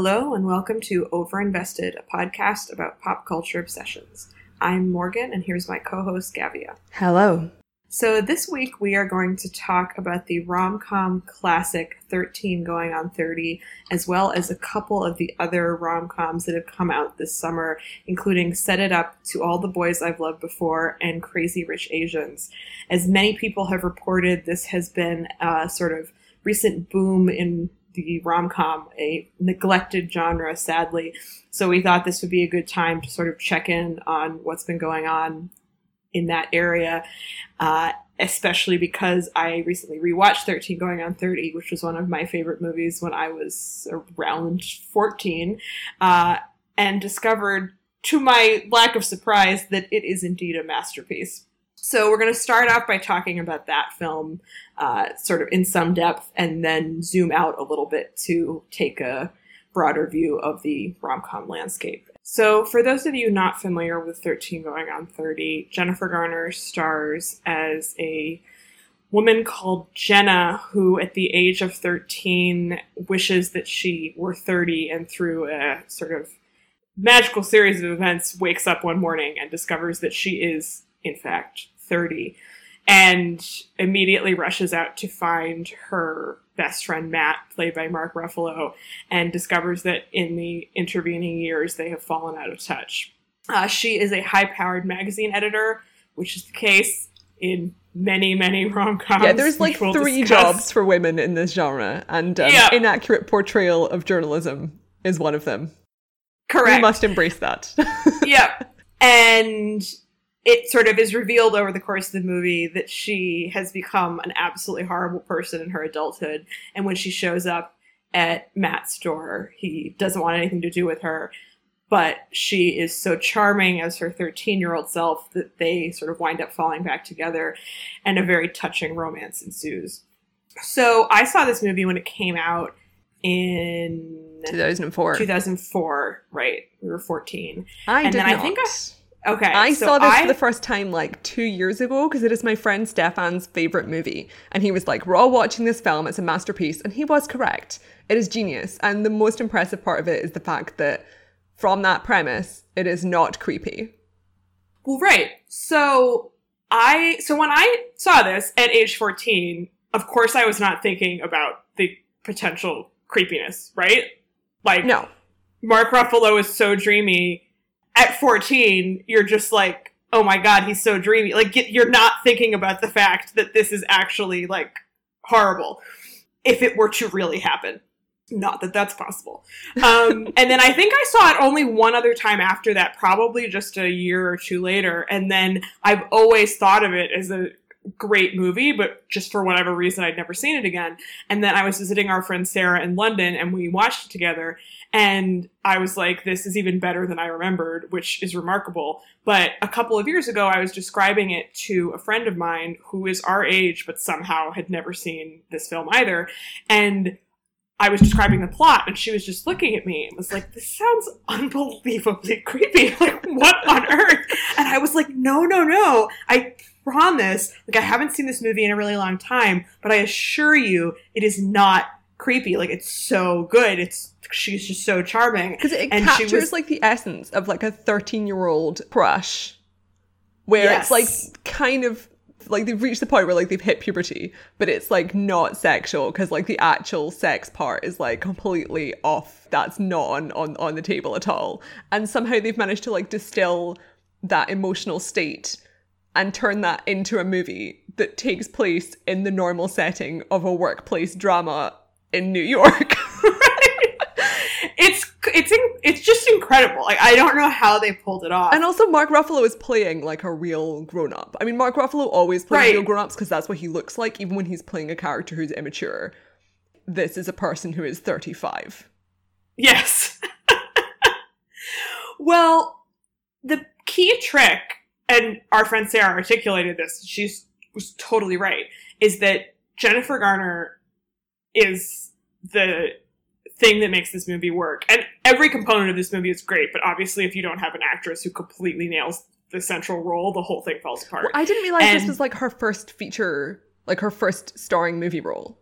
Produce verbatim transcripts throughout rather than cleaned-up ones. Hello and welcome to Overinvested, a podcast about pop culture obsessions. I'm Morgan and here's my co-host Gavia. Hello. So this week we are going to talk about the rom-com classic thirteen going on thirty, as well as a couple of the other rom-coms that have come out this summer, including Set It Up, To All the Boys I've Loved Before, and Crazy Rich Asians. As many people have reported, this has been a sort of recent boom in the rom-com, a neglected genre, sadly. So we thought this would be a good time to sort of check in on what's been going on in that area, uh, especially because I recently rewatched thirteen going on thirty, which was one of my favorite movies when I was around fourteen, uh, and discovered, to my lack of surprise, that it is indeed a masterpiece. So we're going to start off by talking about that film uh, sort of in some depth, and then zoom out a little bit to take a broader view of the rom-com landscape. So for those of you not familiar with thirteen going on thirty, Jennifer Garner stars as a woman called Jenna, who at the age of thirteen wishes that she were thirty, and through a sort of magical series of events wakes up one morning and discovers that she is in fact thirty, and immediately rushes out to find her best friend Matt, played by Mark Ruffalo, and discovers that in the intervening years they have fallen out of touch. Uh, she is a high-powered magazine editor, which is the case in many, many rom-coms. Yeah, there's like we'll three discuss. jobs for women in this genre, and um, yeah. Inaccurate portrayal of journalism is one of them. Correct. We must embrace that. Yep. And it sort of is revealed over the course of the movie that she has become an absolutely horrible person in her adulthood. And when she shows up at Matt's door, he doesn't want anything to do with her. But she is so charming as her thirteen-year-old self that they sort of wind up falling back together, and a very touching romance ensues. So I saw this movie when it came out in two thousand four. two thousand four, right? We were fourteen. I and did then not. I think I, Okay, I so saw this I... for the first time like two years ago, because it is my friend Stefan's favourite movie. And he was like, we're all watching this film, it's a masterpiece. And he was correct. It is genius. And the most impressive part of it is the fact that from that premise, it is not creepy. Well, right. So I, so when I saw this at age fourteen, of course I was not thinking about the potential creepiness, right? Like, no. Mark Ruffalo is so dreamy. At fourteen, you're just like, oh my god, he's so dreamy. Like, you're not thinking about the fact that this is actually, like, horrible. If it were to really happen. Not that that's possible. Um, and then I think I saw it only one other time after that, probably just a year or two later. And then I've always thought of it as a great movie, but just for whatever reason, I'd never seen it again. And then I was visiting our friend Sarah in London, and we watched it together. And I was like, this is even better than I remembered, which is remarkable. But a couple of years ago, I was describing it to a friend of mine who is our age, but somehow had never seen this film either. And I was describing the plot, and she was just looking at me and was like, this sounds unbelievably creepy. Like, what on earth? And I was like, no, no, no. I promise. Like, I haven't seen this movie in a really long time, but I assure you it is not creepy. Like, it's so good. It's she's just so charming. Because it and captures, she was, like, the essence of, like, a thirteen-year-old crush, where yes. It's, like, kind of, like, they've reached the point where, like, they've hit puberty, but it's, like, not sexual, because, like, the actual sex part is, like, completely off. That's not on, on, on the table at all. And somehow they've managed to, like, distill that emotional state and turn that into a movie that takes place in the normal setting of a workplace drama in New York. It's it's in, it's just incredible. Like, I don't know how they pulled it off. And also, Mark Ruffalo is playing like a real grown up. I mean, Mark Ruffalo always plays right. real grown ups because that's what he looks like, even when he's playing a character who's immature. This is a person who is thirty-five. Yes. Well, the key trick, and our friend Sarah articulated this, she was totally right, is that Jennifer Garner is the thing that makes this movie work. And every component of this movie is great, but obviously if you don't have an actress who completely nails the central role, the whole thing falls apart. Well, I didn't realize and, this was like her first feature, like her first starring movie role.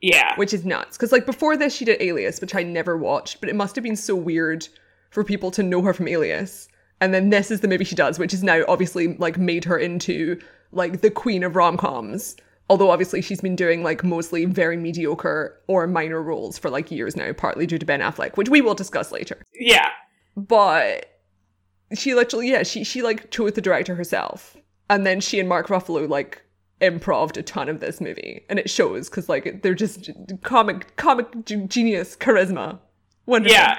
Yeah. Which is nuts. Because, like, before this, she did Alias, which I never watched, but it must have been so weird for people to know her from Alias. And then this is the movie she does, which is now obviously, like, made her into, like, the queen of rom-coms. Although, obviously, she's been doing, like, mostly very mediocre or minor roles for, like, years now, partly due to Ben Affleck, which we will discuss later. Yeah. But she literally, yeah, she, she like, chose the director herself. And then she and Mark Ruffalo, like, improved a ton of this movie. And it shows, because, like, they're just comic, comic genius charisma. Wonderful. Yeah.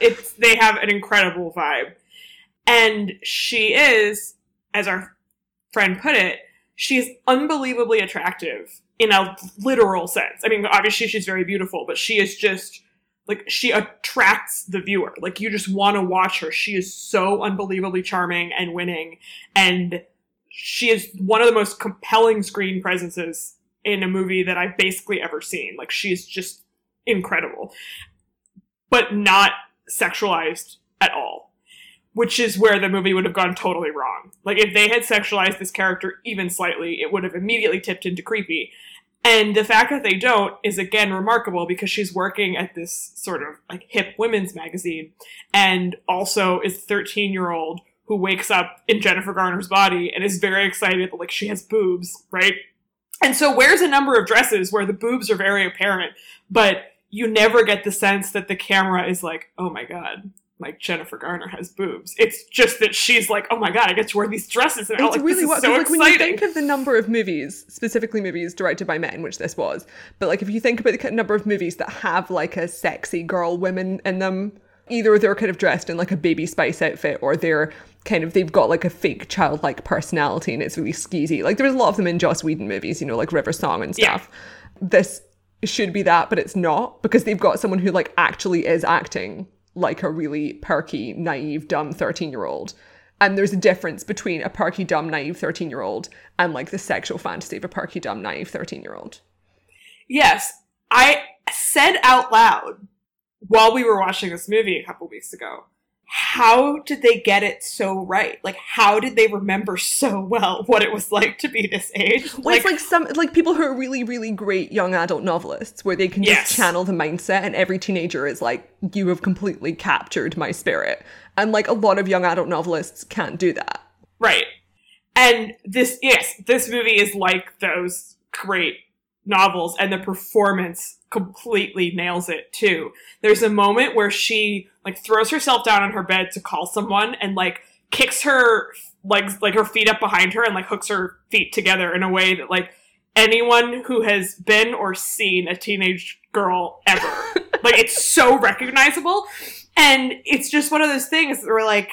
It's, they have an incredible vibe. And she is, as our friend put it, she's unbelievably attractive in a literal sense. I mean, obviously she's very beautiful, but she is just, like, she attracts the viewer. Like, you just want to watch her. She is so unbelievably charming and winning. And she is one of the most compelling screen presences in a movie that I've basically ever seen. Like, she's just incredible. But not sexualized at all. Which is where the movie would have gone totally wrong. Like, if they had sexualized this character even slightly, it would have immediately tipped into creepy. And the fact that they don't is, again, remarkable, because she's working at this sort of, like, hip women's magazine, and also is a thirteen-year-old who wakes up in Jennifer Garner's body and is very excited that, like, she has boobs, right? And so wears a number of dresses where the boobs are very apparent, but you never get the sense that the camera is like, oh my god, like, Jennifer Garner has boobs. It's just that she's like, oh my god, I get to wear these dresses. And it's like, really what, so like, when you think of the number of movies, specifically movies directed by men, which this was, but, like, if you think about the number of movies that have, like, a sexy girl women in them, either they're kind of dressed in, like, a Baby Spice outfit, or they're kind of, they've got, like, a fake childlike personality and it's really skeezy. Like, there's a lot of them in Joss Whedon movies, you know, like River Song and stuff. Yeah. This should be that, but it's not, because they've got someone who, like, actually is acting like a really perky, naive, dumb thirteen-year-old. And there's a difference between a perky, dumb, naive thirteen-year-old and, like, the sexual fantasy of a perky, dumb, naive thirteen-year-old. Yes. I said out loud while we were watching this movie a couple weeks ago, how did they get it so right? Like, how did they remember so well what it was like to be this age? Well, like, it's like some, like, people who are really, really great young adult novelists, where they can yes. just channel the mindset, and every teenager is like, you have completely captured my spirit. And, like, a lot of young adult novelists can't do that. Right. And this, yes, this movie is like those great novels, and the performance completely nails it too. There's a moment where she, like, throws herself down on her bed to call someone, and, like, kicks her legs, like, her feet up behind her, and, like, hooks her feet together in a way that, like, anyone who has been or seen a teenage girl ever, like, it's so recognizable. And it's just one of those things where, like,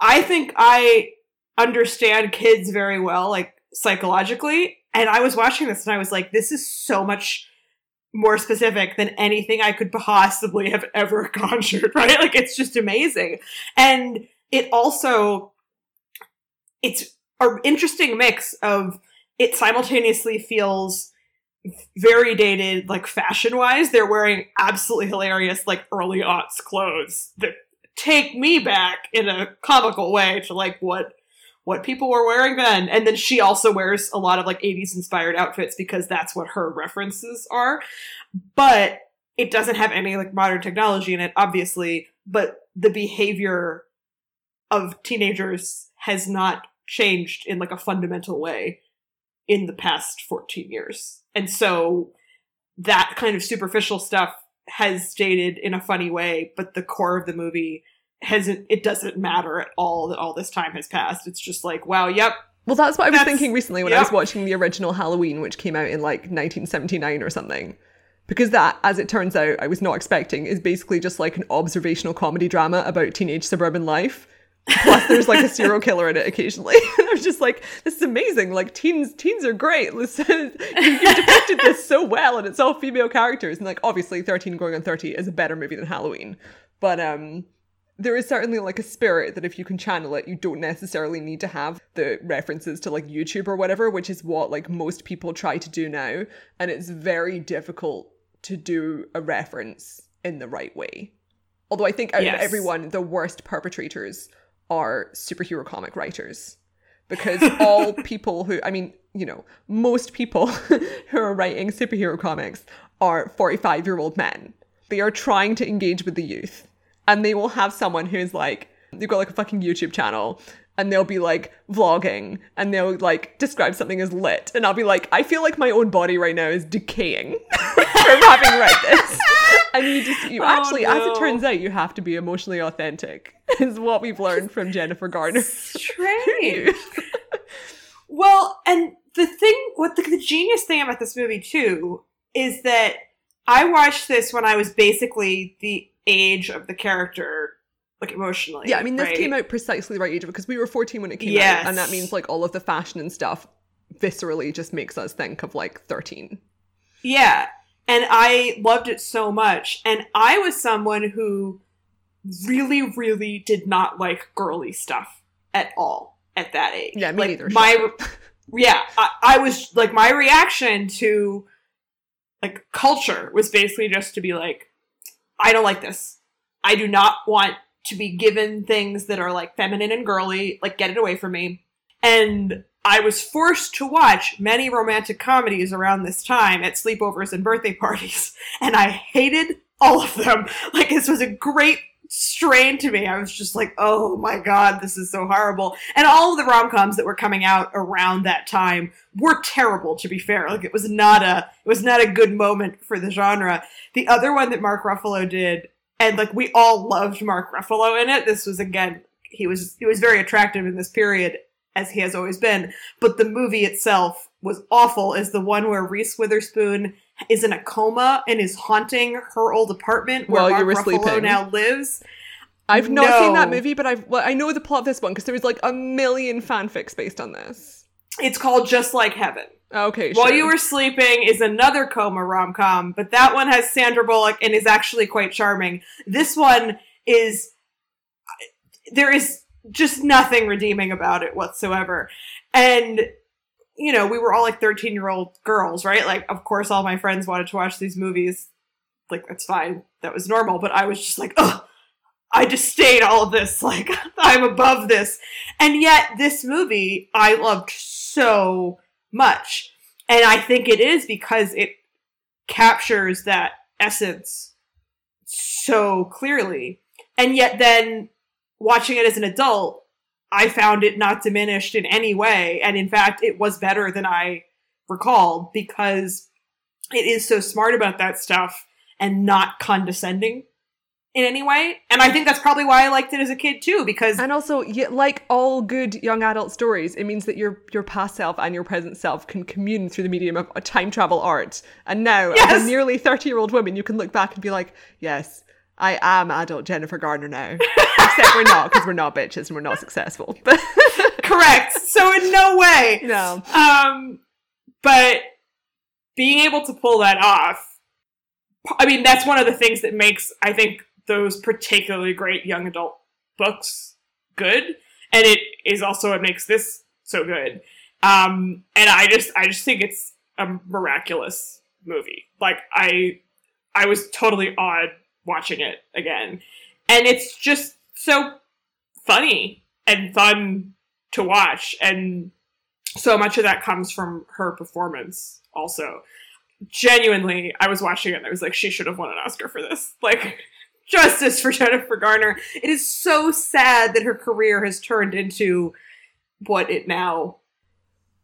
I think I understand kids very well, like, psychologically. And I was watching this and I was like, this is so much more specific than anything I could possibly have ever conjured, right? Like, it's just amazing. And it also, it's an interesting mix of, it simultaneously feels very dated, like, fashion-wise. They're wearing absolutely hilarious, like, early aughts clothes that take me back in a comical way to, like, what what people were wearing then. And then she also wears a lot of, like, eighties inspired outfits, because that's what her references are. But it doesn't have any, like, modern technology in it, obviously, but the behavior of teenagers has not changed in, like, a fundamental way in the past fourteen years. And so that kind of superficial stuff has dated in a funny way, but the core of the movie hasn't. It doesn't matter at all that all this time has passed. It's just like, wow, yep. Well, that's what I was thinking recently when yep. I was watching the original Halloween, which came out in, like, nineteen seventy-nine or something. Because that, as it turns out, I was not expecting, is basically just, like, an observational comedy drama about teenage suburban life. Plus there's, like, a serial killer in it occasionally. And I was just like, this is amazing. Like, teens teens are great. Listen, you, you depicted this so well, and it's all female characters. And, like, obviously thirteen going on thirty is a better movie than Halloween. But, um... there is certainly, like, a spirit that if you can channel it, you don't necessarily need to have the references to, like, YouTube or whatever, which is what, like, most people try to do now. And it's very difficult to do a reference in the right way. Although I think out yes. of everyone, the worst perpetrators are superhero comic writers. because all people who, I mean, you know, most people who are writing superhero comics are forty-five-year-old men. They are trying to engage with the youth, and they will have someone who's like, they've got like a fucking YouTube channel, and they'll be like vlogging, and they'll like describe something as lit, and I'll be like, I feel like my own body right now is decaying from having read this. And you just, you oh, actually, no. as it turns out, you have to be emotionally authentic, is what we've learned from Jennifer Garner. Strange. Well, and the thing, what the, the genius thing about this movie too is that I watched this when I was basically the age of the character, like emotionally. Yeah, I mean, this right? came out precisely the right age because we were fourteen when it came yes. out, and that means like all of the fashion and stuff viscerally just makes us think of like thirteen. Yeah, and I loved it so much, and I was someone who really, really did not like girly stuff at all at that age. Yeah, me like, neither. My, yeah, I, I was like my reaction to like culture was basically just to be like, I don't like this. I do not want to be given things that are like feminine and girly, like get it away from me. And I was forced to watch many romantic comedies around this time at sleepovers and birthday parties, and I hated all of them. Like, this was a great strain to me. I was just like, oh my god, this is so horrible. And all of the rom-coms that were coming out around that time were terrible, to be fair. Like, it was not a it was not a good moment for the genre. The other one that Mark Ruffalo did, and like we all loved Mark Ruffalo in it, this was, again, he was he was very attractive in this period, as he has always been, but the movie itself was awful, is the one where Reese Witherspoon is in a coma and is haunting her old apartment where Mark Ruffalo now lives. I've not no. seen that movie, but I've well, I know the plot of this one because there was like a million fanfics based on this. It's called Just Like Heaven. Okay, sure. While You Were Sleeping is another coma rom-com, but that one has Sandra Bullock and is actually quite charming. This one is... There is just nothing redeeming about it whatsoever. And... you know, we were all like thirteen-year-old girls, right? Like, of course, all my friends wanted to watch these movies. Like, that's fine. That was normal. But I was just like, ugh, I disdain all of this. Like, I'm above this. And yet, this movie I loved so much. And I think it is because it captures that essence so clearly. And yet then, watching it as an adult, I found it not diminished in any way, and in fact, it was better than I recalled because it is so smart about that stuff and not condescending in any way. And I think that's probably why I liked it as a kid too, because and also, like all good young adult stories, it means that your your past self and your present self can commune through the medium of time travel art. And now, yes! as a nearly thirty-year-old woman, you can look back and be like, yes, I am adult Jennifer Garner now. Except we're not, because we're not bitches and we're not successful. Correct. So in no way. No. Um, but being able to pull that off, I mean, that's one of the things that makes, I think, those particularly great young adult books good. And it is also what makes this so good. Um, and I just, I just think it's a miraculous movie. Like, I, I was totally awed watching it again. And it's just so funny and fun to watch. And so much of that comes from her performance also. Genuinely, I was watching it and I was like, she should have won an Oscar for this. Like, justice for Jennifer Garner. It is so sad that her career has turned into what it now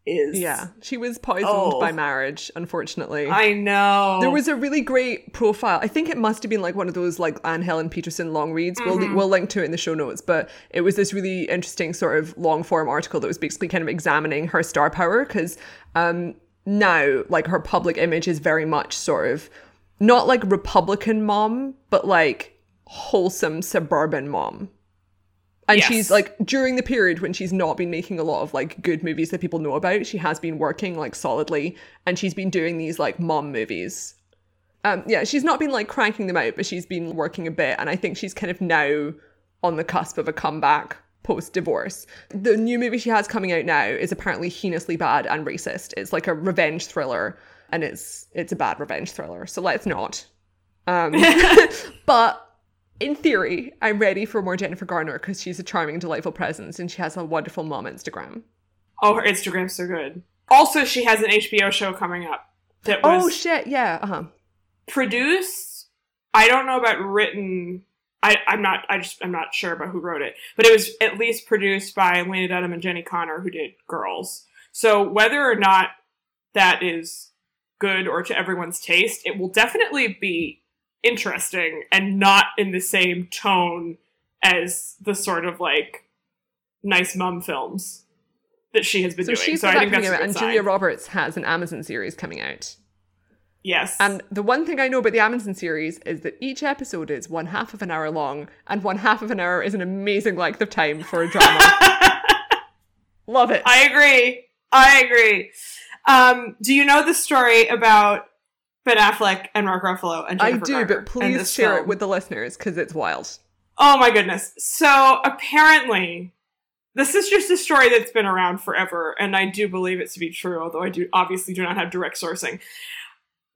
is. Yeah, she was poisoned oh. by marriage, unfortunately. I know. There was a really great profile. I think it must have been like one of those like Anne Helen Peterson long reads. Mm-hmm. We'll we'll link to it in the show notes, but it was this really interesting sort of long form article that was basically kind of examining her star power because um, now like her public image is very much sort of not like Republican mom, but like wholesome suburban mom. And yes. she's like, during the period when she's not been making a lot of like good movies that people know about, she has been working like solidly, and she's been doing these like mom movies. Um, yeah, she's not been like cranking them out, but she's been working a bit. And I think she's kind of now on the cusp of a comeback post-divorce. The new movie she has coming out now is apparently heinously bad and racist. It's like a revenge thriller, and it's it's a bad revenge thriller. So let's not. Um, but... in theory, I'm ready for more Jennifer Garner because she's a charming, delightful presence and she has a wonderful mom Instagram. Oh, her Instagram's so good. Also, she has an H B O show coming up that was... Oh, shit, yeah, uh-huh. Produced? I don't know about written... I, I'm not I just I'm not sure about who wrote it. But it was at least produced by Lena Dunham and Jenny Connor, who did Girls. So whether or not that is good or to everyone's taste, it will definitely be interesting and not in the same tone as the sort of like nice mum films that she has been so doing. She's so I think that's a good and sign. Julia Roberts has an Amazon series coming out. Yes. And the one thing I know about the Amazon series is that each episode is one half of an hour long, and one half of an hour is an amazing length of time for a drama. Love it. I agree. I agree. Um, do you know the story about Ben Affleck and Mark Ruffalo and Jennifer Garner? I do, Garner but please share film? It with the listeners because it's wild. Oh my goodness. So apparently... This is just a story that's been around forever, and I do believe it to be true, although I do obviously do not have direct sourcing.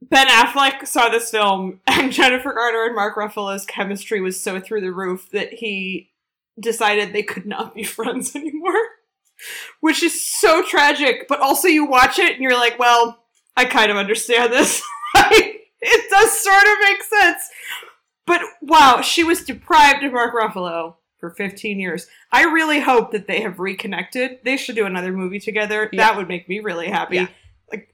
Ben Affleck saw this film, and Jennifer Garner and Mark Ruffalo's chemistry was so through the roof that he decided they could not be friends anymore, which is so tragic. But also you watch it, and you're like, well, I kind of understand this. It does sort of make sense. But wow, she was deprived of Mark Ruffalo. For fifteen years. I really hope that they have reconnected. They should do another movie together. Yeah. That would make me really happy. Yeah. Like,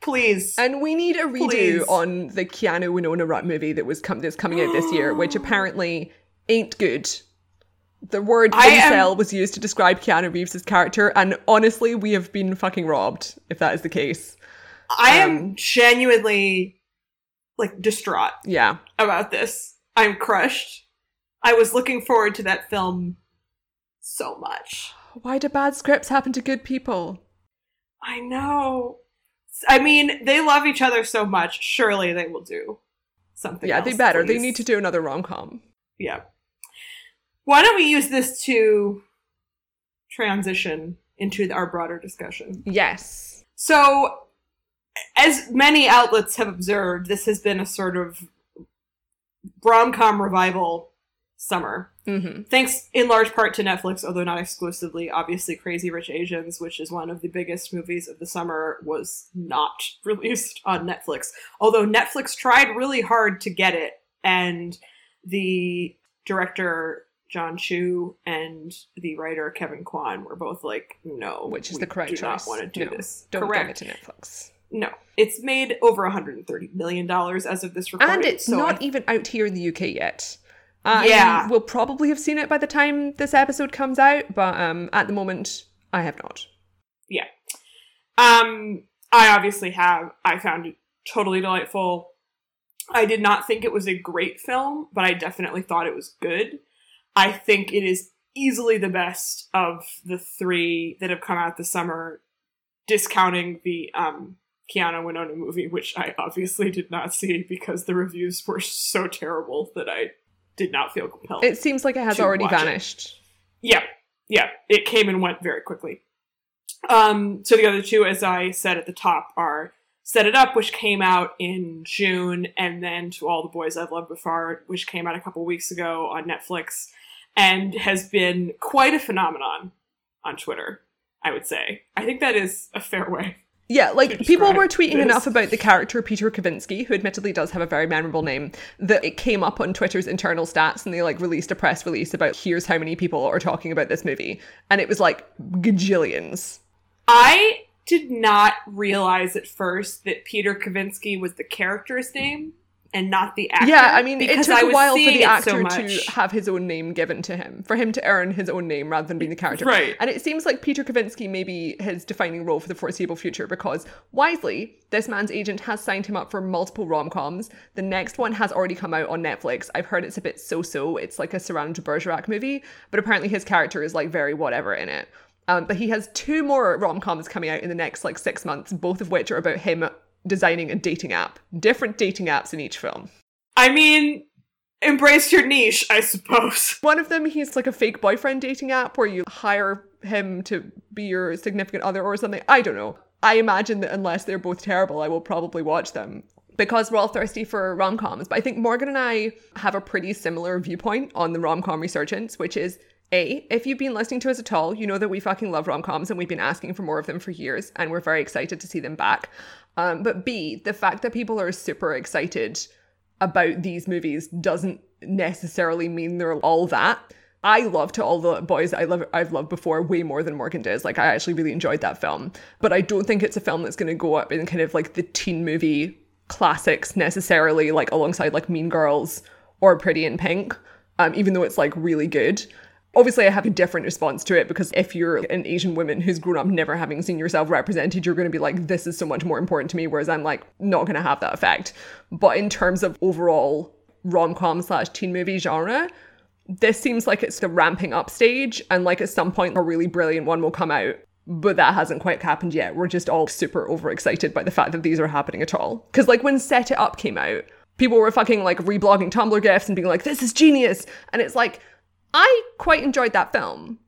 please. And we need a redo please. on the Keanu Winona Rutt movie that was com- that's coming out this year, which apparently ain't good. The word incel am- was used to describe Keanu Reeves' character, and honestly, we have been fucking robbed, if that is the case. I um, am genuinely, like, distraught yeah. about this. I'm crushed. I was looking forward to that film so much. Why do bad scripts happen to good people? I know. I mean, they love each other so much. Surely they will do something yeah, else. Yeah, they better. Please. They need to do another rom-com. Yeah. Why don't we use this to transition into our broader discussion? Yes. So, as many outlets have observed, this has been a sort of rom-com revival summer. Mm-hmm. Thanks in large part to Netflix, although not exclusively. Obviously, Crazy Rich Asians, which is one of the biggest movies of the summer, was not released on Netflix. Although Netflix tried really hard to get it, and the director John Chu and the writer Kevin Kwan were both like, no, which is the correct choice. We do not want to do this. Don't give it to Netflix. No. It's made over one hundred thirty million dollars as of this recording. And it's not even out here in the U K yet. Um, yeah, we'll probably have seen it by the time this episode comes out, but um, at the moment, I have not. Yeah. Um, I obviously have. I found it totally delightful. I did not think it was a great film, but I definitely thought it was good. I think it is easily the best of the three that have come out this summer, discounting the um, Keanu Winona movie, which I obviously did not see because the reviews were so terrible that I... did not feel compelled. It seems like it has already vanished. It. Yeah. Yeah. It came and went very quickly. Um, so the other two, as I said at the top, are Set It Up, which came out in June, and then To All the Boys I've Loved Before, which came out a couple weeks ago on Netflix, and has been quite a phenomenon on Twitter, I would say. I think that is a fair way. Yeah, like, people were tweeting this. Enough about the character Peter Kavinsky, who admittedly does have a very memorable name, that it came up on Twitter's internal stats, and they, like, released a press release about here's how many people are talking about this movie. And it was, like, gajillions. I did not realize at first that Peter Kavinsky was the character's name and not the actor. Yeah, I mean, it took a while for the actor so to have his own name given to him, for him to earn his own name rather than being the character. Right. And it seems like Peter Kavinsky may be his defining role for the foreseeable future because, wisely, this man's agent has signed him up for multiple rom-coms. The next one has already come out on Netflix. I've heard it's a bit so-so. It's like a Cyrano de Bergerac movie, but apparently his character is, like, very whatever in it. Um, but he has two more rom-coms coming out in the next, like, six months, both of which are about him designing a dating app. Different dating apps in each film. I mean, embrace your niche, I suppose. One of them, he's like a fake boyfriend dating app where you hire him to be your significant other or something. I don't know. I imagine that unless they're both terrible, I will probably watch them because we're all thirsty for rom-coms. But I think Morgan and I have a pretty similar viewpoint on the rom-com resurgence, which is A, if you've been listening to us at all, you know that we fucking love rom-coms and we've been asking for more of them for years and we're very excited to see them back. Um, but B, the fact that people are super excited about these movies doesn't necessarily mean they're all that. I love To All the Boys I love, I've Loved Before way more than Morgan does. Like, I actually really enjoyed that film. But I don't think it's a film that's going to go up in kind of like the teen movie classics necessarily, like alongside like Mean Girls or Pretty in Pink, um, even though it's like really good. Obviously, I have a different response to it because if you're an Asian woman who's grown up never having seen yourself represented, you're going to be like, this is so much more important to me, whereas I'm like, not going to have that effect. But in terms of overall rom-com slash teen movie genre, this seems like it's the ramping up stage and like at some point a really brilliant one will come out, but that hasn't quite happened yet. We're just all super overexcited by the fact that these are happening at all. Because like when Set It Up came out, people were fucking like reblogging Tumblr gifs and being like, this is genius. And it's like, I quite enjoyed that film,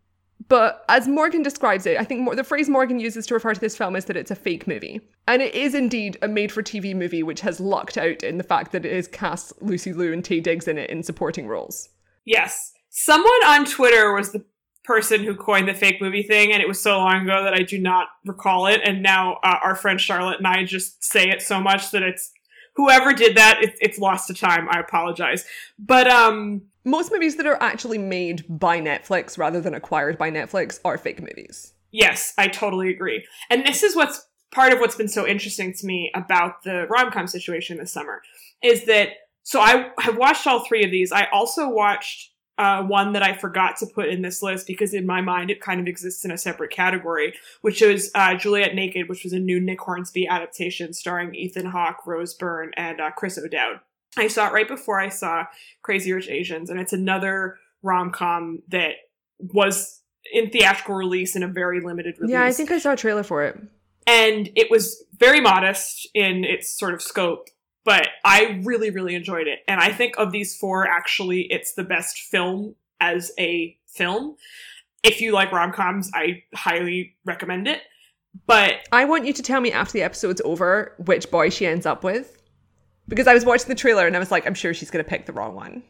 but as Morgan describes it, I think more, the phrase Morgan uses to refer to this film is that it's a fake movie. And it is indeed a made-for-T V movie, which has lucked out in the fact that it has cast Lucy Liu and Taye Diggs in it in supporting roles. Yes. Someone on Twitter was the person who coined the fake movie thing, and it was so long ago that I do not recall it. And now uh, our friend Charlotte and I just say it so much that it's, whoever did that, it, it's lost to time. I apologize. But, um... most movies that are actually made by Netflix rather than acquired by Netflix are fake movies. Yes, I totally agree. And this is what's part of what's been so interesting to me about the rom-com situation this summer, is that, so I have watched all three of these. I also watched uh, one that I forgot to put in this list because in my mind it kind of exists in a separate category, which is uh, Juliet Naked, which was a new Nick Hornby adaptation starring Ethan Hawke, Rose Byrne, and uh, Chris O'Dowd. I saw it right before I saw Crazy Rich Asians, and it's another rom-com that was in theatrical release in a very limited release. Yeah, I think I saw a trailer for it. And it was very modest in its sort of scope, but I really, really enjoyed it. And I think of these four, actually, it's the best film as a film. If you like rom-coms, I highly recommend it. But I want you to tell me after the episode's over which boy she ends up with. Because I was watching the trailer and I was like, I'm sure she's going to pick the wrong one.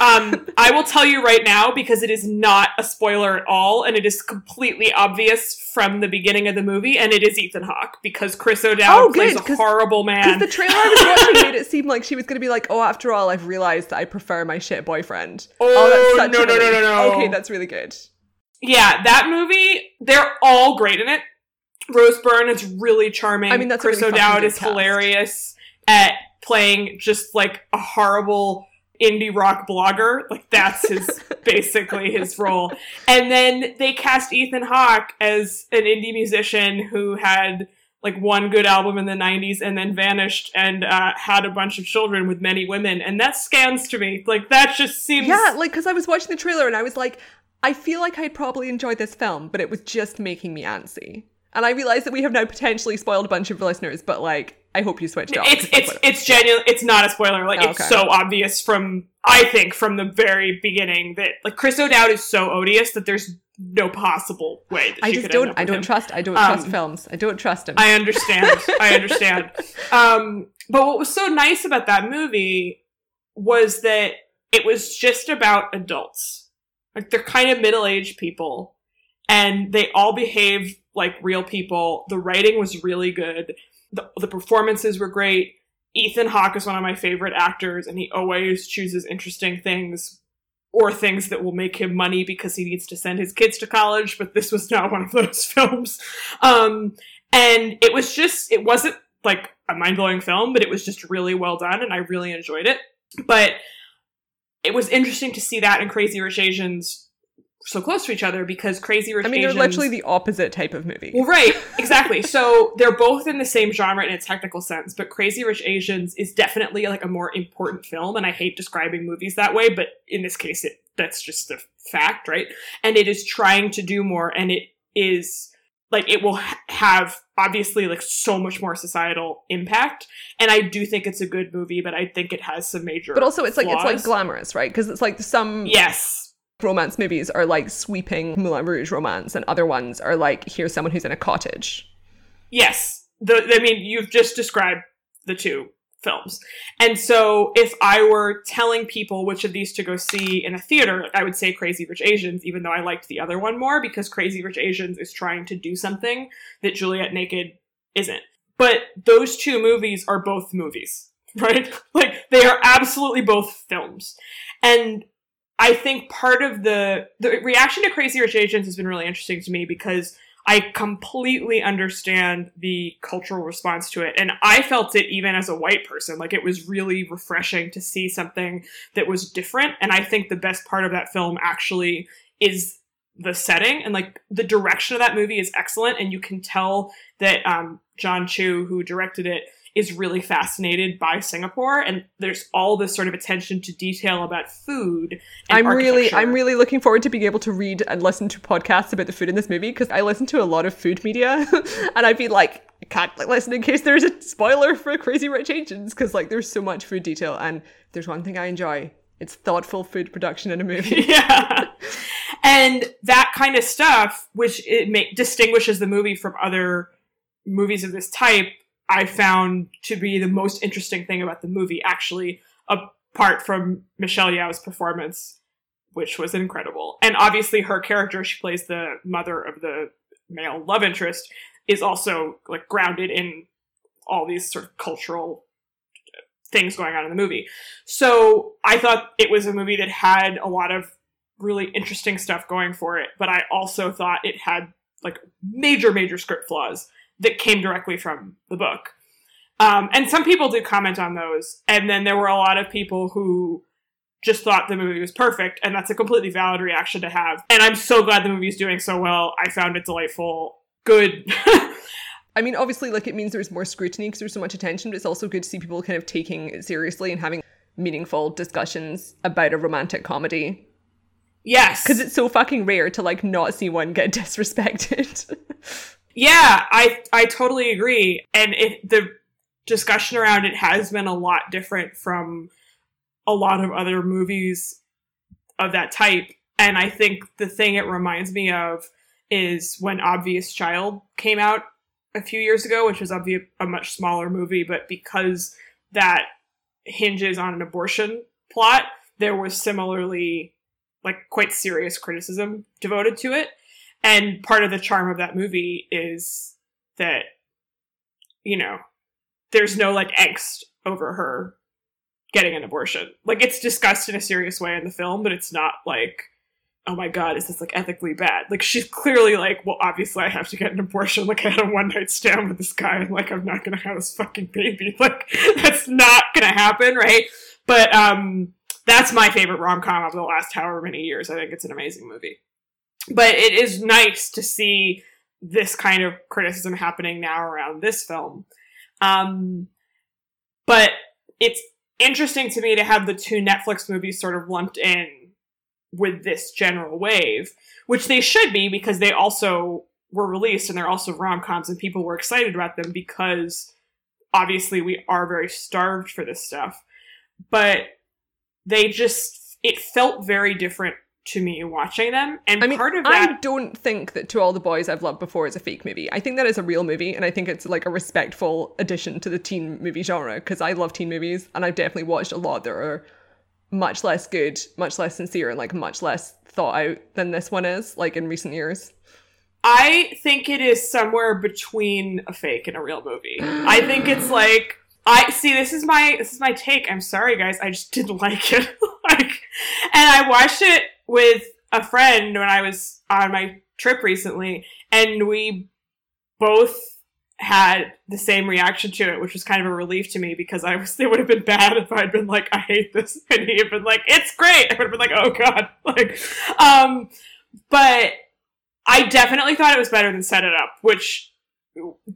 um, I will tell you right now, because it is not a spoiler at all. And it is completely obvious from the beginning of the movie. And it is Ethan Hawke, because Chris O'Dowd oh, plays good, a horrible man. Because the trailer I was watching made it seem like she was going to be like, oh, after all, I've realized that I prefer my shit boyfriend. Oh, oh that's such no, a no, no, no, no. Okay, that's really good. Yeah, that movie, they're all great in it. Rose Byrne is really charming. I mean, that's Chris really O'Dowd is cast. Hilarious at playing just like a horrible indie rock blogger. Like that's his basically his role. And then they cast Ethan Hawke as an indie musician who had like one good album in the nineties and then vanished and uh, had a bunch of children with many women. And that scans to me. Like that just seems... Yeah, like because I was watching the trailer and I was like, I feel like I'd probably enjoy this film, but it was just making me antsy. And I realize that we have now potentially spoiled a bunch of listeners, but like, I hope you switched off. It's it's it's genuine. It's not a spoiler. Like oh, okay. It's so obvious from I think from the very beginning that like Chris O'Dowd is so odious that there's no possible way that I she just could don't. End up with I don't him. trust. I don't um, trust films. I don't trust him. I understand. I understand. Um, but what was so nice about that movie was that it was just about adults. Like they're kind of middle-aged people, and they all behave like real people. The writing was really good. The, the performances were great. Ethan Hawke is one of my favorite actors, and he always chooses interesting things or things that will make him money because he needs to send his kids to college, but this was not one of those films. Um, and it was just, it wasn't like a mind-blowing film, but it was just really well done, and I really enjoyed it. But it was interesting to see that in Crazy Rich Asians so close to each other because Crazy Rich Asians... I mean, they're Asians, literally the opposite type of movie. Well, right, exactly. So they're both in the same genre in a technical sense, but Crazy Rich Asians is definitely like a more important film, and I hate describing movies that way, but in this case, it that's just a fact, right? And it is trying to do more, and it is... like, it will ha- have, obviously, like, so much more societal impact. And I do think it's a good movie, but I think it has some major But also, it's flaws. like it's like glamorous, right? Because it's like some... Yes. Romance movies are like sweeping Moulin Rouge romance, and other ones are like, here's someone who's in a cottage. Yes. The, I mean, you've just described the two films. And so if I were telling people which of these to go see in a theater, I would say Crazy Rich Asians, even though I liked the other one more, because Crazy Rich Asians is trying to do something that Juliet Naked isn't. But those two movies are both movies, right? Like, they are absolutely both films. And I think part of the, the reaction to Crazy Rich Asians has been really interesting to me, because I completely understand the cultural response to it. And I felt it even as a white person. Like, it was really refreshing to see something that was different. And I think the best part of that film actually is the setting. And, like, the direction of that movie is excellent. And you can tell that um, John Chu, who directed it, is really fascinated by Singapore, and there's all this sort of attention to detail about food and I'm really I'm really looking forward to being able to read and listen to podcasts about the food in this movie, because I listen to a lot of food media and I'd be like, I can't listen in case there's a spoiler for Crazy Rich Asians, because like there's so much food detail, and there's one thing I enjoy, it's thoughtful food production in a movie. Yeah. And that kind of stuff, which it make, distinguishes the movie from other movies of this type, I found to be the most interesting thing about the movie, actually, apart from Michelle Yeoh's performance, which was incredible. And obviously her character, she plays the mother of the male love interest, is also like grounded in all these sort of cultural things going on in the movie. So I thought it was a movie that had a lot of really interesting stuff going for it, but I also thought it had like major, major script flaws that came directly from the book. Um, and some people did comment on those. And then there were a lot of people who just thought the movie was perfect. And that's a completely valid reaction to have. And I'm so glad the movie's doing so well. I found it delightful. Good. I mean, obviously, like, it means there's more scrutiny because there's so much attention, but it's also good to see people kind of taking it seriously and having meaningful discussions about a romantic comedy. Yes. Because it's so fucking rare to, like, not see one get disrespected. Yeah, I I totally agree. And it, the discussion around it has been a lot different from a lot of other movies of that type. And I think the thing it reminds me of is when Obvious Child came out a few years ago, which was obviously a much smaller movie, but because that hinges on an abortion plot, there was similarly like quite serious criticism devoted to it. And part of the charm of that movie is that, you know, there's no, like, angst over her getting an abortion. Like, it's discussed in a serious way in the film, but it's not like, oh my god, is this, like, ethically bad? Like, she's clearly like, well, obviously I have to get an abortion. Like, I had a one-night stand with this guy, and, like, I'm not gonna have this fucking baby. Like, that's not gonna happen, right? But um, that's my favorite rom-com of the last however many years. I think it's an amazing movie. But it is nice to see this kind of criticism happening now around this film. Um, but it's interesting to me to have the two Netflix movies sort of lumped in with this general wave, which they should be because they also were released and they're also rom-coms and people were excited about them because obviously we are very starved for this stuff. But they just, it felt very different to me watching them. And I mean, part of that, I don't think that To All the Boys I've Loved Before is a fake movie. I think that is a real movie, and I think it's like a respectful addition to the teen movie genre, because I love teen movies and I've definitely watched a lot that are much less good, much less sincere, and like much less thought out than this one is, like in recent years. I think it is somewhere between a fake and a real movie. I think it's like, I see, this is my this is my take. I'm sorry guys, I just didn't like it. Like, and I watched it with a friend when I was on my trip recently, and we both had the same reaction to it, which was kind of a relief to me, because I was, it would have been bad if I'd been like, I hate this, and he had been like, it's great. I would have been like, oh god. Like, um, but I definitely thought it was better than Set It Up, which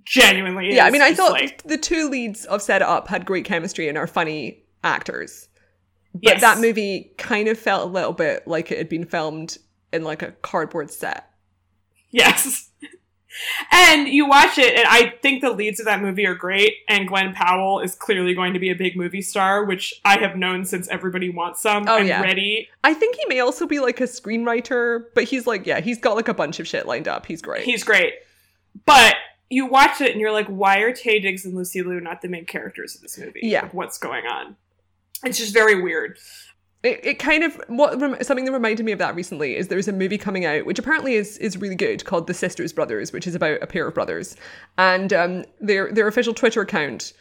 genuinely is. Yeah, I mean, I thought like, the two leads of Set It Up had great chemistry and are funny actors. But yes, that movie kind of felt a little bit like it had been filmed in like a cardboard set. Yes. And you watch it, and I think the leads of that movie are great, and Glenn Powell is clearly going to be a big movie star, which I have known since Everybody Wants Some. Oh, I'm yeah. ready. I think he may also be like a screenwriter, but he's like, yeah, he's got like a bunch of shit lined up. He's great. He's great. But you watch it and you're like, why are Taye Diggs and Lucy Liu not the main characters of this movie? Yeah. Like, what's going on? It's just very weird. It, it kind of, what something that reminded me of that recently is there's a movie coming out, which apparently is is really good, called The Sisters Brothers, which is about a pair of brothers. And um, their their official Twitter account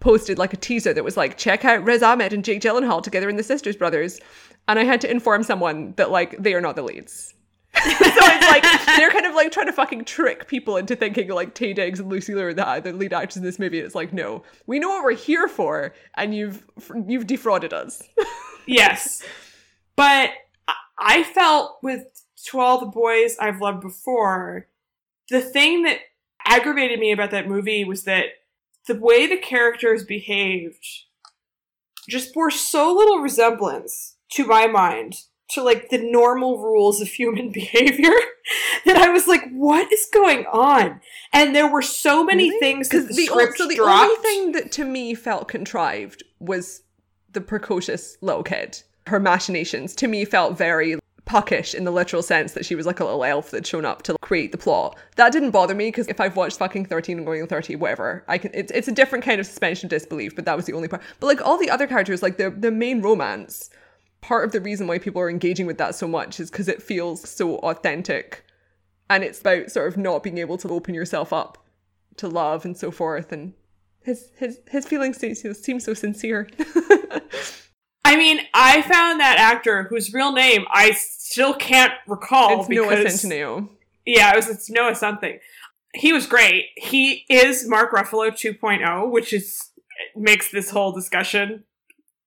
posted like a teaser that was like, check out Riz Ahmed and Jake Gyllenhaal together in The Sisters Brothers. And I had to inform someone that like, they are not the leads. So it's like, they're kind of like trying to fucking trick people into thinking like Taye Diggs and Lucy Liu are the, the lead actors in this movie. It's like, no, we know what we're here for, and you've you've defrauded us. Yes, but I felt with To All the Boys I've Loved Before, the thing that aggravated me about that movie was that the way the characters behaved just bore so little resemblance, to my mind, to, like, the normal rules of human behavior that I was like, what is going on? And there were so many really? things that the, the script so the dropped. Only thing that to me felt contrived was the precocious little kid. Her machinations, to me, felt very puckish in the literal sense that she was like a little elf that'd shown up to create the plot. That didn't bother me, because if I've watched fucking thirteen and Going on thirty, whatever, I can. It's, it's a different kind of suspension of disbelief, but that was the only part. But, like, all the other characters, like, the the main romance... Part of the reason why people are engaging with that so much is because it feels so authentic, and it's about sort of not being able to open yourself up to love and so forth. And his his his feelings seem so sincere. I mean, I found that actor whose real name I still can't recall. It's because, Noah Centineo. Yeah, it was it's Noah something. He was great. He is Mark Ruffalo two point oh, which is makes this whole discussion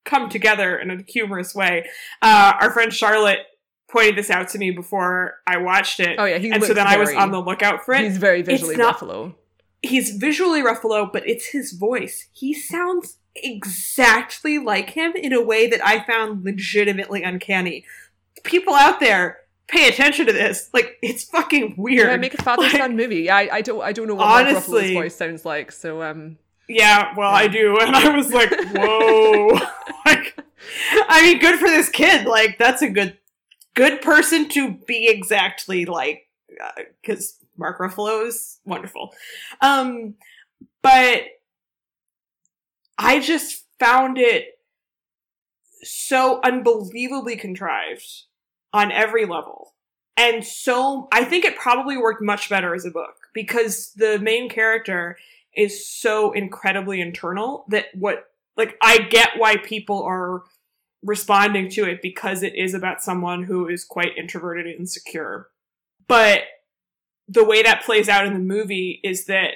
come together in a humorous way. Uh, our friend Charlotte pointed this out to me before I watched it. Oh yeah, he and so then very, I was on the lookout for it. He's very visually not, Ruffalo. He's visually Ruffalo, but it's his voice. He sounds exactly like him in a way that I found legitimately uncanny. People out there, pay attention to this. Like, it's fucking weird. Yeah, make a father son like, movie. Yeah, I, I don't, I don't know what honestly, Mark Ruffalo's voice sounds like. So um. Yeah, well, I do. And I was like, whoa. Like, I mean, good for this kid. Like, that's a good good person to be exactly like, because uh, Mark Ruffalo is wonderful. Um, but I just found it so unbelievably contrived on every level. And so I think it probably worked much better as a book, because the main character is so incredibly internal that what, like, I get why people are responding to it, because it is about someone who is quite introverted and insecure. But the way that plays out in the movie is that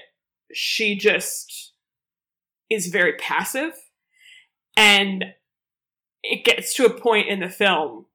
she just is very passive, and it gets to a point in the film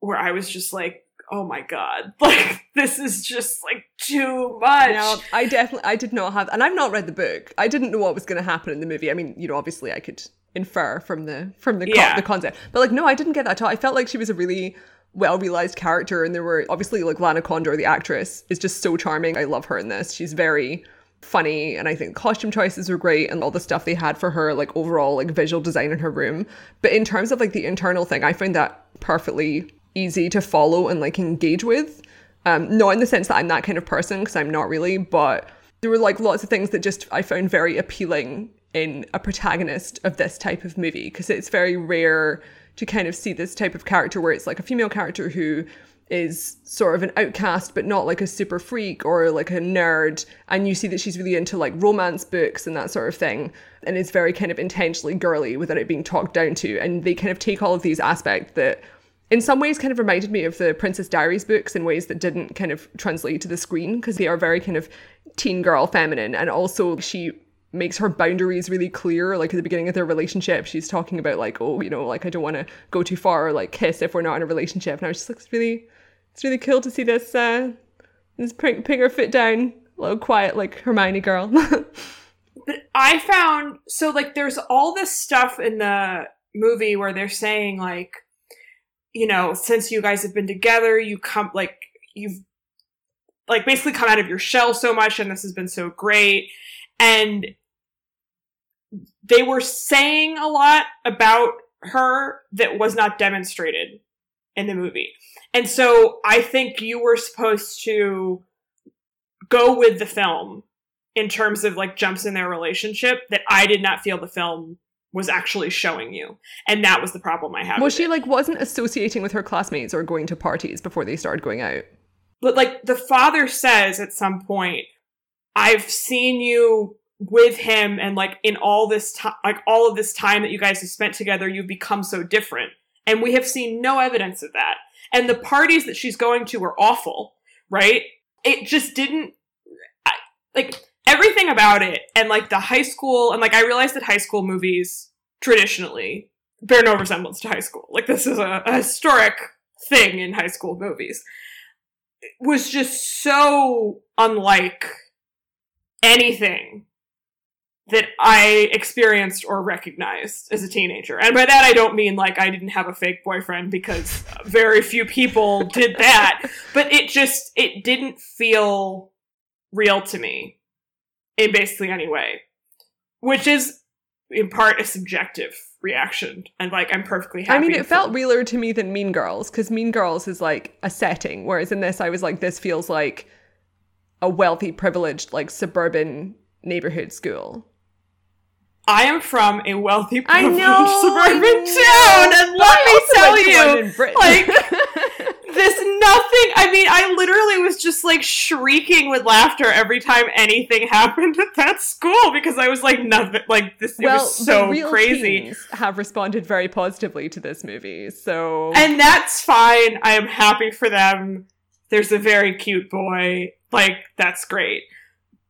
where I was just like, oh my God, like, this is just, like, too much. Now, I definitely, I did not have, and I've not read the book. I didn't know what was going to happen in the movie. I mean, you know, obviously I could infer from the, from the, yeah. co- the concept. But, like, no, I didn't get that at all. I felt like she was a really well-realized character, and there were, obviously, like, Lana Condor, the actress, is just so charming. I love her in this. She's very funny, and I think costume choices were great, and all the stuff they had for her, like, overall, like, visual design in her room. But in terms of, like, the internal thing, I find that perfectly easy to follow and, like, engage with. Um, not in the sense that I'm that kind of person, because I'm not really, but there were, like, lots of things that just I found very appealing in a protagonist of this type of movie, because it's very rare to kind of see this type of character where it's, like, a female character who is sort of an outcast, but not, like, a super freak or, like, a nerd, and you see that she's really into, like, romance books and that sort of thing, and it's very kind of intentionally girly without it being talked down to, and they kind of take all of these aspects that in some ways kind of reminded me of the Princess Diaries books in ways that didn't kind of translate to the screen, because they are very kind of teen girl feminine. And also she makes her boundaries really clear. Like, at the beginning of their relationship, she's talking about, like, oh, you know, like, I don't want to go too far, or, like, kiss if we're not in a relationship. And I was just like, it's really, it's really cool to see this, uh, this putting her foot down, little quiet, like, Hermione girl. But I found, so, like, there's all this stuff in the movie where they're saying, like, you know, since you guys have been together, you come, like, you've, like, basically come out of your shell so much, and this has been so great. And they were saying a lot about her that was not demonstrated in the movie. And so I think you were supposed to go with the film in terms of like jumps in their relationship that I did not feel the film was actually showing you. And that was the problem I had. Well, she it. like wasn't associating with her classmates or going to parties before they started going out. But like the father says at some point, I've seen you with him, and like in all this time, like all of this time that you guys have spent together, you've become so different. And we have seen no evidence of that. And the parties that she's going to are awful, right? It just didn't, I, like everything about it, and like the high school, and like I realized that high school movies traditionally bear no resemblance to high school. Like this is a, a historic thing in high school movies. It was just so unlike anything that I experienced or recognized as a teenager. And by that, I don't mean like I didn't have a fake boyfriend, because very few people did that. But it just, it didn't feel real to me in basically any way, which is in part a subjective reaction. And like, I'm perfectly happy. I mean, it felt film. realer to me than Mean Girls, because Mean Girls is like a setting. Whereas in this, I was like, this feels like a wealthy, privileged, like suburban neighborhood school. I am from a wealthy, privileged know, suburban town, and let me tell you, like, this nothing, I mean, I literally was just, like, shrieking with laughter every time anything happened at that school, because I was like, nothing, like, this, well, it was so the real crazy. Teens have responded very positively to this movie, so... And that's fine, I am happy for them, there's a very cute boy, like, that's great.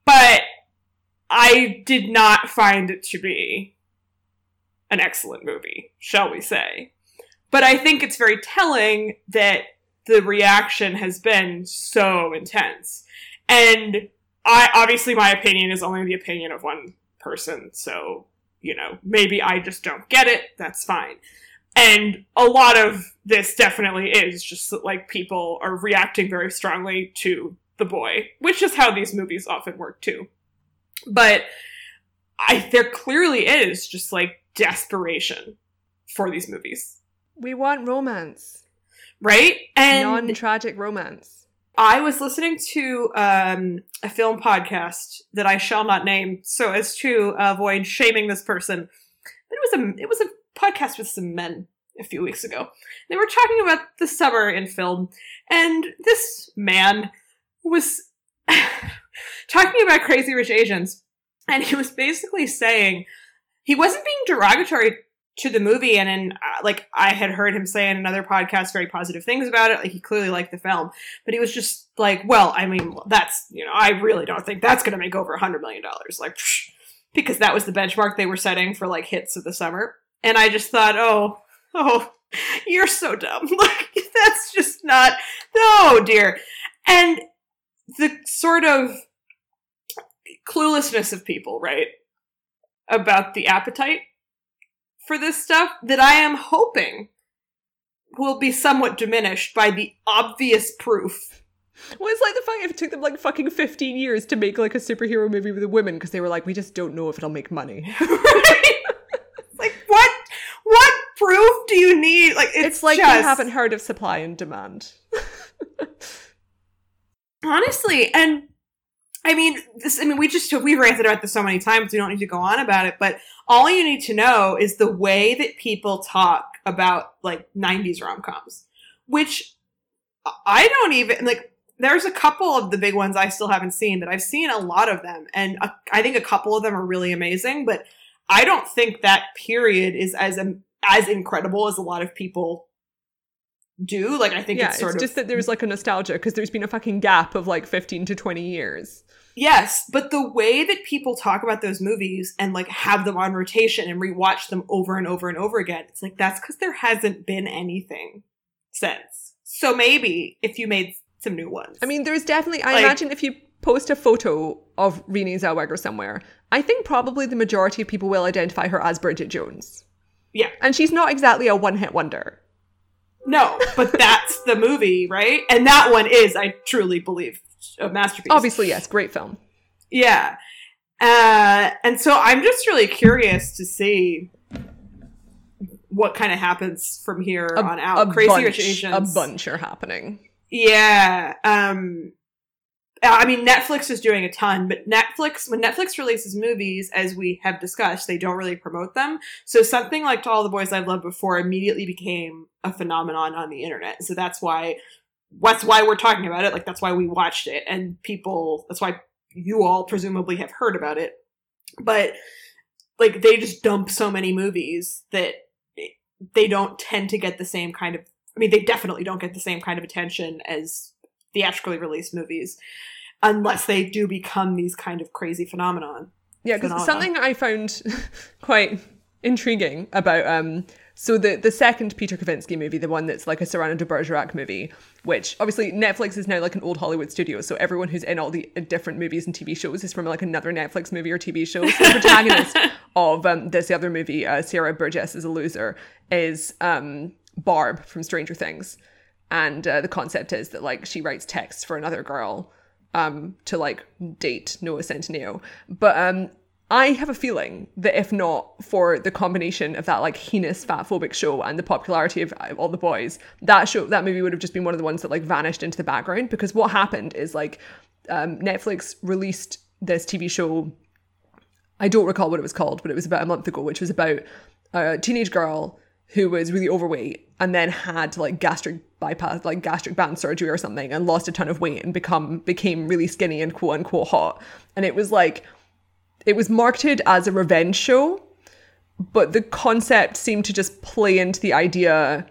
But... I did not find it to be an excellent movie, shall we say. But I think it's very telling that the reaction has been so intense. And I obviously my opinion is only the opinion of one person, so, you know, maybe I just don't get it, that's fine. And a lot of this definitely is just that, like, people are reacting very strongly to the boy, which is how these movies often work, too. But I, there clearly is just, like, desperation for these movies. We want romance. Right? And non-tragic romance. I was listening to um, a film podcast that I shall not name so as to avoid shaming this person. But it was a, it was a podcast with some men a few weeks ago. They were talking about the summer in film. And this man was... talking about Crazy Rich Asians, and he was basically saying he wasn't being derogatory to the movie, and in, uh, like I had heard him say in another podcast very positive things about it, like he clearly liked the film, but he was just like, well, I mean, that's, you know, I really don't think that's going to make over a hundred million dollars, like, psh, because that was the benchmark they were setting for, like, hits of the summer. And I just thought, oh oh you're so dumb. Like, that's just not, no, dear. And the sort of cluelessness of people, right, about the appetite for this stuff that I am hoping will be somewhat diminished by the obvious proof. Well, it's like the fact it took them like fucking fifteen years to make like a superhero movie with a woman because they were like, we just don't know if it'll make money. Right? Like, what, what proof do you need? Like, it's, it's like just... you haven't heard of supply and demand. Honestly, and I mean, this, I mean, we just, we ranted about this so many times, we don't need to go on about it, but all you need to know is the way that people talk about, like, nineties rom-coms, which I don't even, like, there's a couple of the big ones I still haven't seen, but I've seen a lot of them, and a, I think a couple of them are really amazing, but I don't think that period is as as incredible as a lot of people do. Like, I think yeah, it's sort it's of just that there's like a nostalgia because there's been a fucking gap of like fifteen to twenty years. Yes, but the way that people talk about those movies and like have them on rotation and rewatch them over and over and over again, it's like that's because there hasn't been anything since. So maybe if you made some new ones. I mean, there's definitely, I like, imagine if you post a photo of Renée Zellweger somewhere, I think probably the majority of people will identify her as Bridget Jones. Yeah. And she's not exactly a one-hit wonder. No, but that's the movie, right? And that one is, I truly believe, a masterpiece. Obviously, yes. Great film. Yeah. Uh, and so I'm just really curious to see what kind of happens from here a, on out. Crazy Rich Asians. A bunch are happening. Yeah. Um, I mean, Netflix is doing a ton, but Netflix, when Netflix releases movies, as we have discussed, they don't really promote them. So something like To All the Boys I've Loved Before immediately became a phenomenon on the internet. So that's why, that's why we're talking about it. Like, that's why we watched it. And people, that's why you all presumably have heard about it. But, like, they just dump so many movies that they don't tend to get the same kind of, I mean, they definitely don't get the same kind of attention as theatrically released movies, unless they do become these kind of crazy phenomenon. Yeah, because something I found quite intriguing about, um, so the, the second Peter Kavinsky movie, the one that's like a Cyrano de Bergerac movie, which obviously Netflix is now like an old Hollywood studio, so everyone who's in all the different movies and T V shows is from like another Netflix movie or T V show. So the protagonist of um, this other movie, uh, Sarah Burgess is a Loser, is um, Barb from Stranger Things. And uh, the concept is that, like, she writes texts for another girl um, to, like, date Noah Centineo. But um, I have a feeling that if not for the combination of that, like, heinous fatphobic show and the popularity of All the Boys, that show, that movie would have just been one of the ones that, like, vanished into the background. Because what happened is, like, um, Netflix released this T V show, I don't recall what it was called, but it was about a month ago, which was about a teenage girl who was really overweight and then had like gastric bypass, like gastric band surgery or something, and lost a ton of weight and become became really skinny and quote unquote hot. And it was like, it was marketed as a revenge show, but the concept seemed to just play into the idea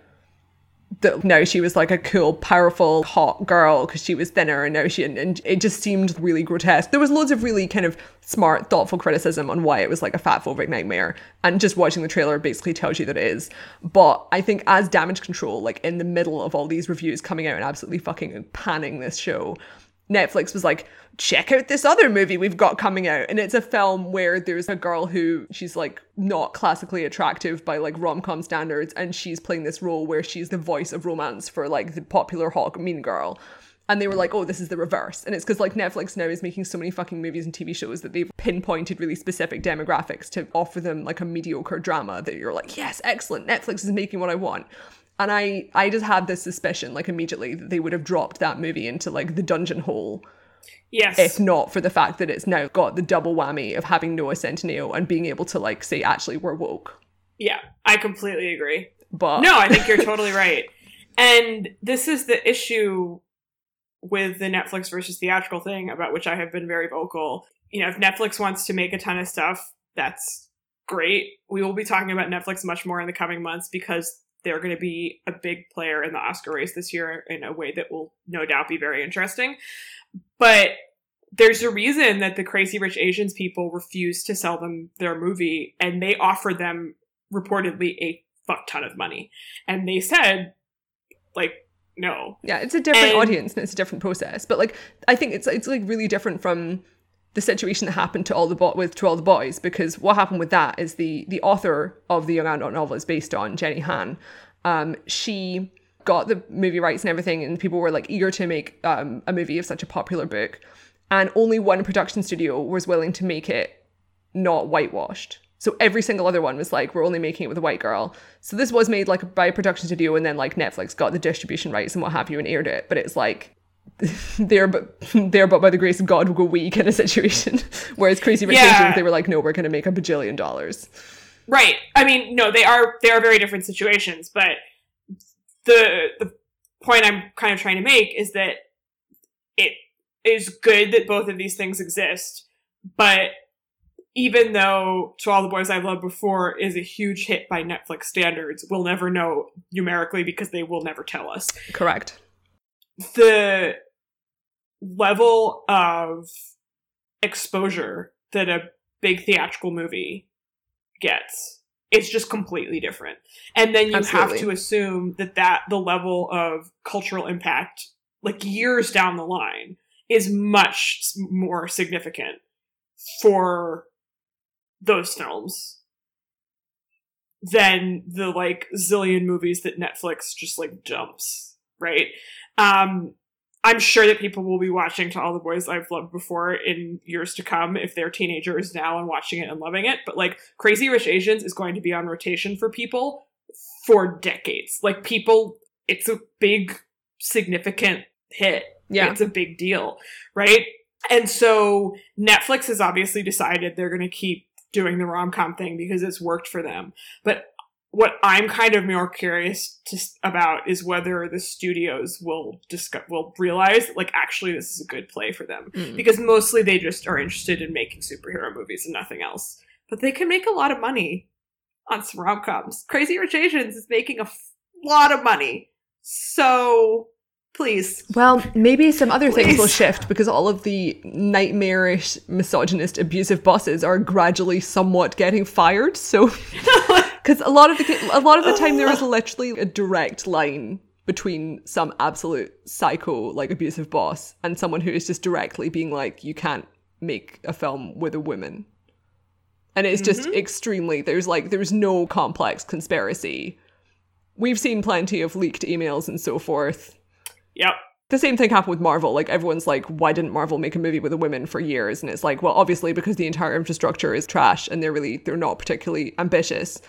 that now she was like a cool, powerful, hot girl because she was thinner, and now she, and, and it just seemed really grotesque. There was loads of really kind of smart, thoughtful criticism on why it was like a fatphobic nightmare, and just watching the trailer basically tells you that it is. But I think as damage control, like in the middle of all these reviews coming out and absolutely fucking panning this show, Netflix was like, check out this other movie we've got coming out. And it's a film where there's a girl who, she's like not classically attractive by like rom-com standards, and she's playing this role where she's the voice of romance for like the popular hot mean girl. And they were like, oh, this is the reverse. And it's because like Netflix now is making so many fucking movies and T V shows that they've pinpointed really specific demographics to offer them like a mediocre drama that you're like, yes, excellent, Netflix is making what I want. And I, I just had this suspicion, like, immediately that they would have dropped that movie into, like, the dungeon hole. Yes. If not for the fact that it's now got the double whammy of having Noah Centineo and being able to, like, say, actually, we're woke. Yeah, I completely agree. But no, I think you're totally right. And this is the issue with the Netflix versus theatrical thing, about which I have been very vocal. You know, if Netflix wants to make a ton of stuff, that's great. We will be talking about Netflix much more in the coming months, because they're going to be a big player in the Oscar race this year in a way that will no doubt be very interesting. But there's a reason that the Crazy Rich Asians people refused to sell them their movie, and they offered them reportedly a fuck ton of money. And they said, like, no. Yeah, it's a different and- audience and it's a different process. But like, I think it's it's like really different from the situation that happened to all the bo- with To All the Boys, because what happened with that is the the author of the young adult novel is based on, Jenny Han. Um, she got the movie rights and everything, and people were like eager to make um, a movie of such a popular book, and only one production studio was willing to make it not whitewashed. So every single other one was like, we're only making it with a white girl. So this was made like by a production studio, and then like Netflix got the distribution rights and what have you and aired it. But it's like, there but there but by the grace of God will go we kind of situation, whereas Crazy Rich Asians, yeah, they were like, no, we're going to make a bajillion dollars. Right. I mean, no, they are they are very different situations, but the the point I'm kind of trying to make is that it is good that both of these things exist, but even though To All the Boys I've Loved Before is a huge hit by Netflix standards, we'll never know numerically because they will never tell us. Correct. The level of exposure that a big theatrical movie gets is just completely different. And then you Absolutely. have to assume that, that the level of cultural impact, like years down the line, is much more significant for those films than the like zillion movies that Netflix just like dumps. Right. Um, I'm sure that people will be watching To All the Boys I've Loved Before in years to come if they're teenagers now and watching it and loving it. But like Crazy Rich Asians is going to be on rotation for people for decades. Like people, it's a big, significant hit Yeah. It's a big deal, right? And so Netflix has obviously decided they're going to keep doing the rom-com thing because it's worked for them. But what I'm kind of more curious to, about is whether the studios will discuss, will realize, like, actually this is a good play for them. Mm. Because mostly they just are interested in making superhero movies and nothing else. But they can make a lot of money on some rom-coms. Crazy Rich Asians is making a f- lot of money. So... Please. Well, maybe some other Please. things will shift because all of the nightmarish, misogynist, abusive bosses are gradually somewhat getting fired. So, because a lot of the a lot of the time there is literally a direct line between some absolute psycho, like abusive boss, and someone who is just directly being like, "You can't make a film with a woman," and it's just mm-hmm. extremely. There's like there's no complex conspiracy. We've seen plenty of leaked emails and so forth. Yep. The same thing happened with Marvel. Like, everyone's like, why didn't Marvel make a movie with a woman for years? And it's like, well, obviously because the entire infrastructure is trash and they're really, they're not particularly ambitious.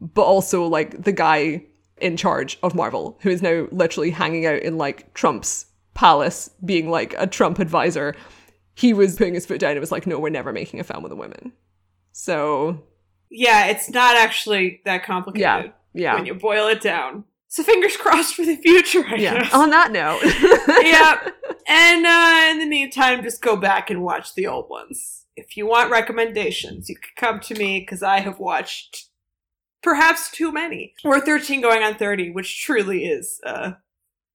But also, like, the guy in charge of Marvel, who is now literally hanging out in, like, Trump's palace, being, like, a Trump advisor, he was putting his foot down and was like, no, we're never making a film with a woman. So... Yeah, it's not actually that complicated yeah, yeah. when you boil it down. So fingers crossed for the future, I yeah. guess. On that note. yeah. And uh, in the meantime, just go back and watch the old ones. If you want recommendations, you can come to me because I have watched perhaps too many. Or thirteen Going on thirty, which truly is, uh,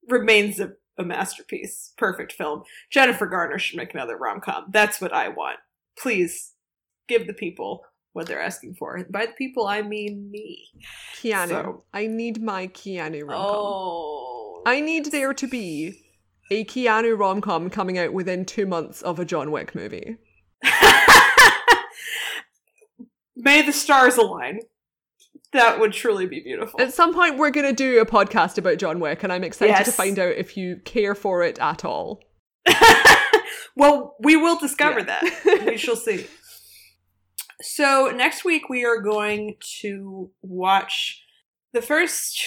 remains a, a masterpiece. Perfect film. Jennifer Garner should make another rom-com. That's what I want. Please give the people what they're asking for. By the people, I mean me. Keanu. So. I need my Keanu rom-com. Oh. I need there to be a Keanu rom-com coming out within two months of a John Wick movie. May the stars align. That would truly be beautiful. At some point, we're going to do a podcast about John Wick, and I'm excited yes. to find out if you care for it at all. Well, we will discover yeah. that. We shall see. So next week we are going to watch the first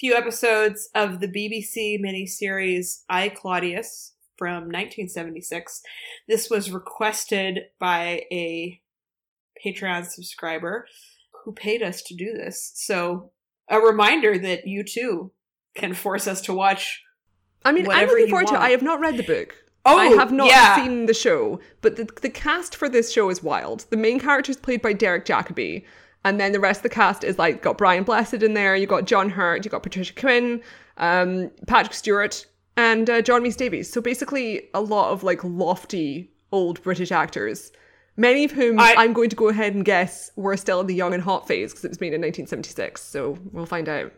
few episodes of the B B C miniseries I, Claudius from nineteen seventy-six. This was requested by a Patreon subscriber who paid us to do this. So a reminder that you too can force us to watch I mean, whatever I'm looking forward you want. to I have not read the book. Oh, I have not yeah. seen the show, but the, the cast for this show is wild. The main character is played by Derek Jacobi, and then the rest of the cast is like, got Brian Blessed in there, you got John Hurt, you got Patricia Quinn, um, Patrick Stewart, and uh, John Rhys Davies. So basically a lot of like lofty old British actors, many of whom I, I'm going to go ahead and guess were still in the young and hot phase because it was made in nineteen seventy-six. So we'll find out.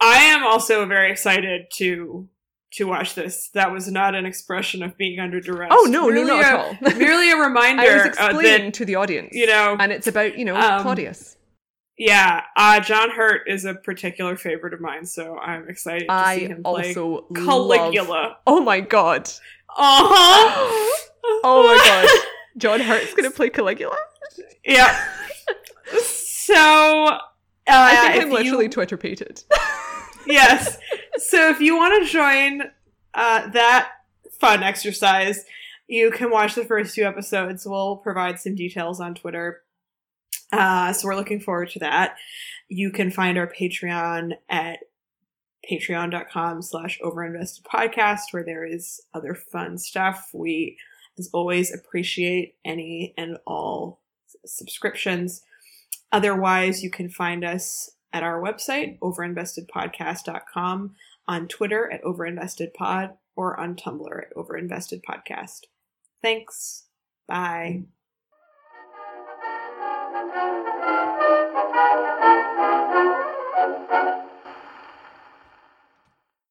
I am also very excited to... to watch this. That was not an expression of being under duress. Oh, no, merely no, not a, at all. Merely a reminder. I was explaining uh, that, to the audience. You know. And it's about, you know, um, Claudius. Yeah. Uh, John Hurt is a particular favorite of mine, so I'm excited to I see him play also Caligula. Love... Oh, my God. Uh-huh. Oh, my God. John Hurt's going to play Caligula? Yeah. So, uh, I think I'm literally you... Twitter-pated. Yes. So if you want to join uh, that fun exercise, you can watch the first few episodes. We'll provide some details on Twitter. Uh, so we're looking forward to that. You can find our Patreon at patreon.com slash overinvested podcast, where there is other fun stuff. We, as always, appreciate any and all subscriptions. Otherwise, you can find us at our website, overinvested podcast dot com, on Twitter at overinvestedpod, or on Tumblr at overinvestedpodcast. Thanks. Bye.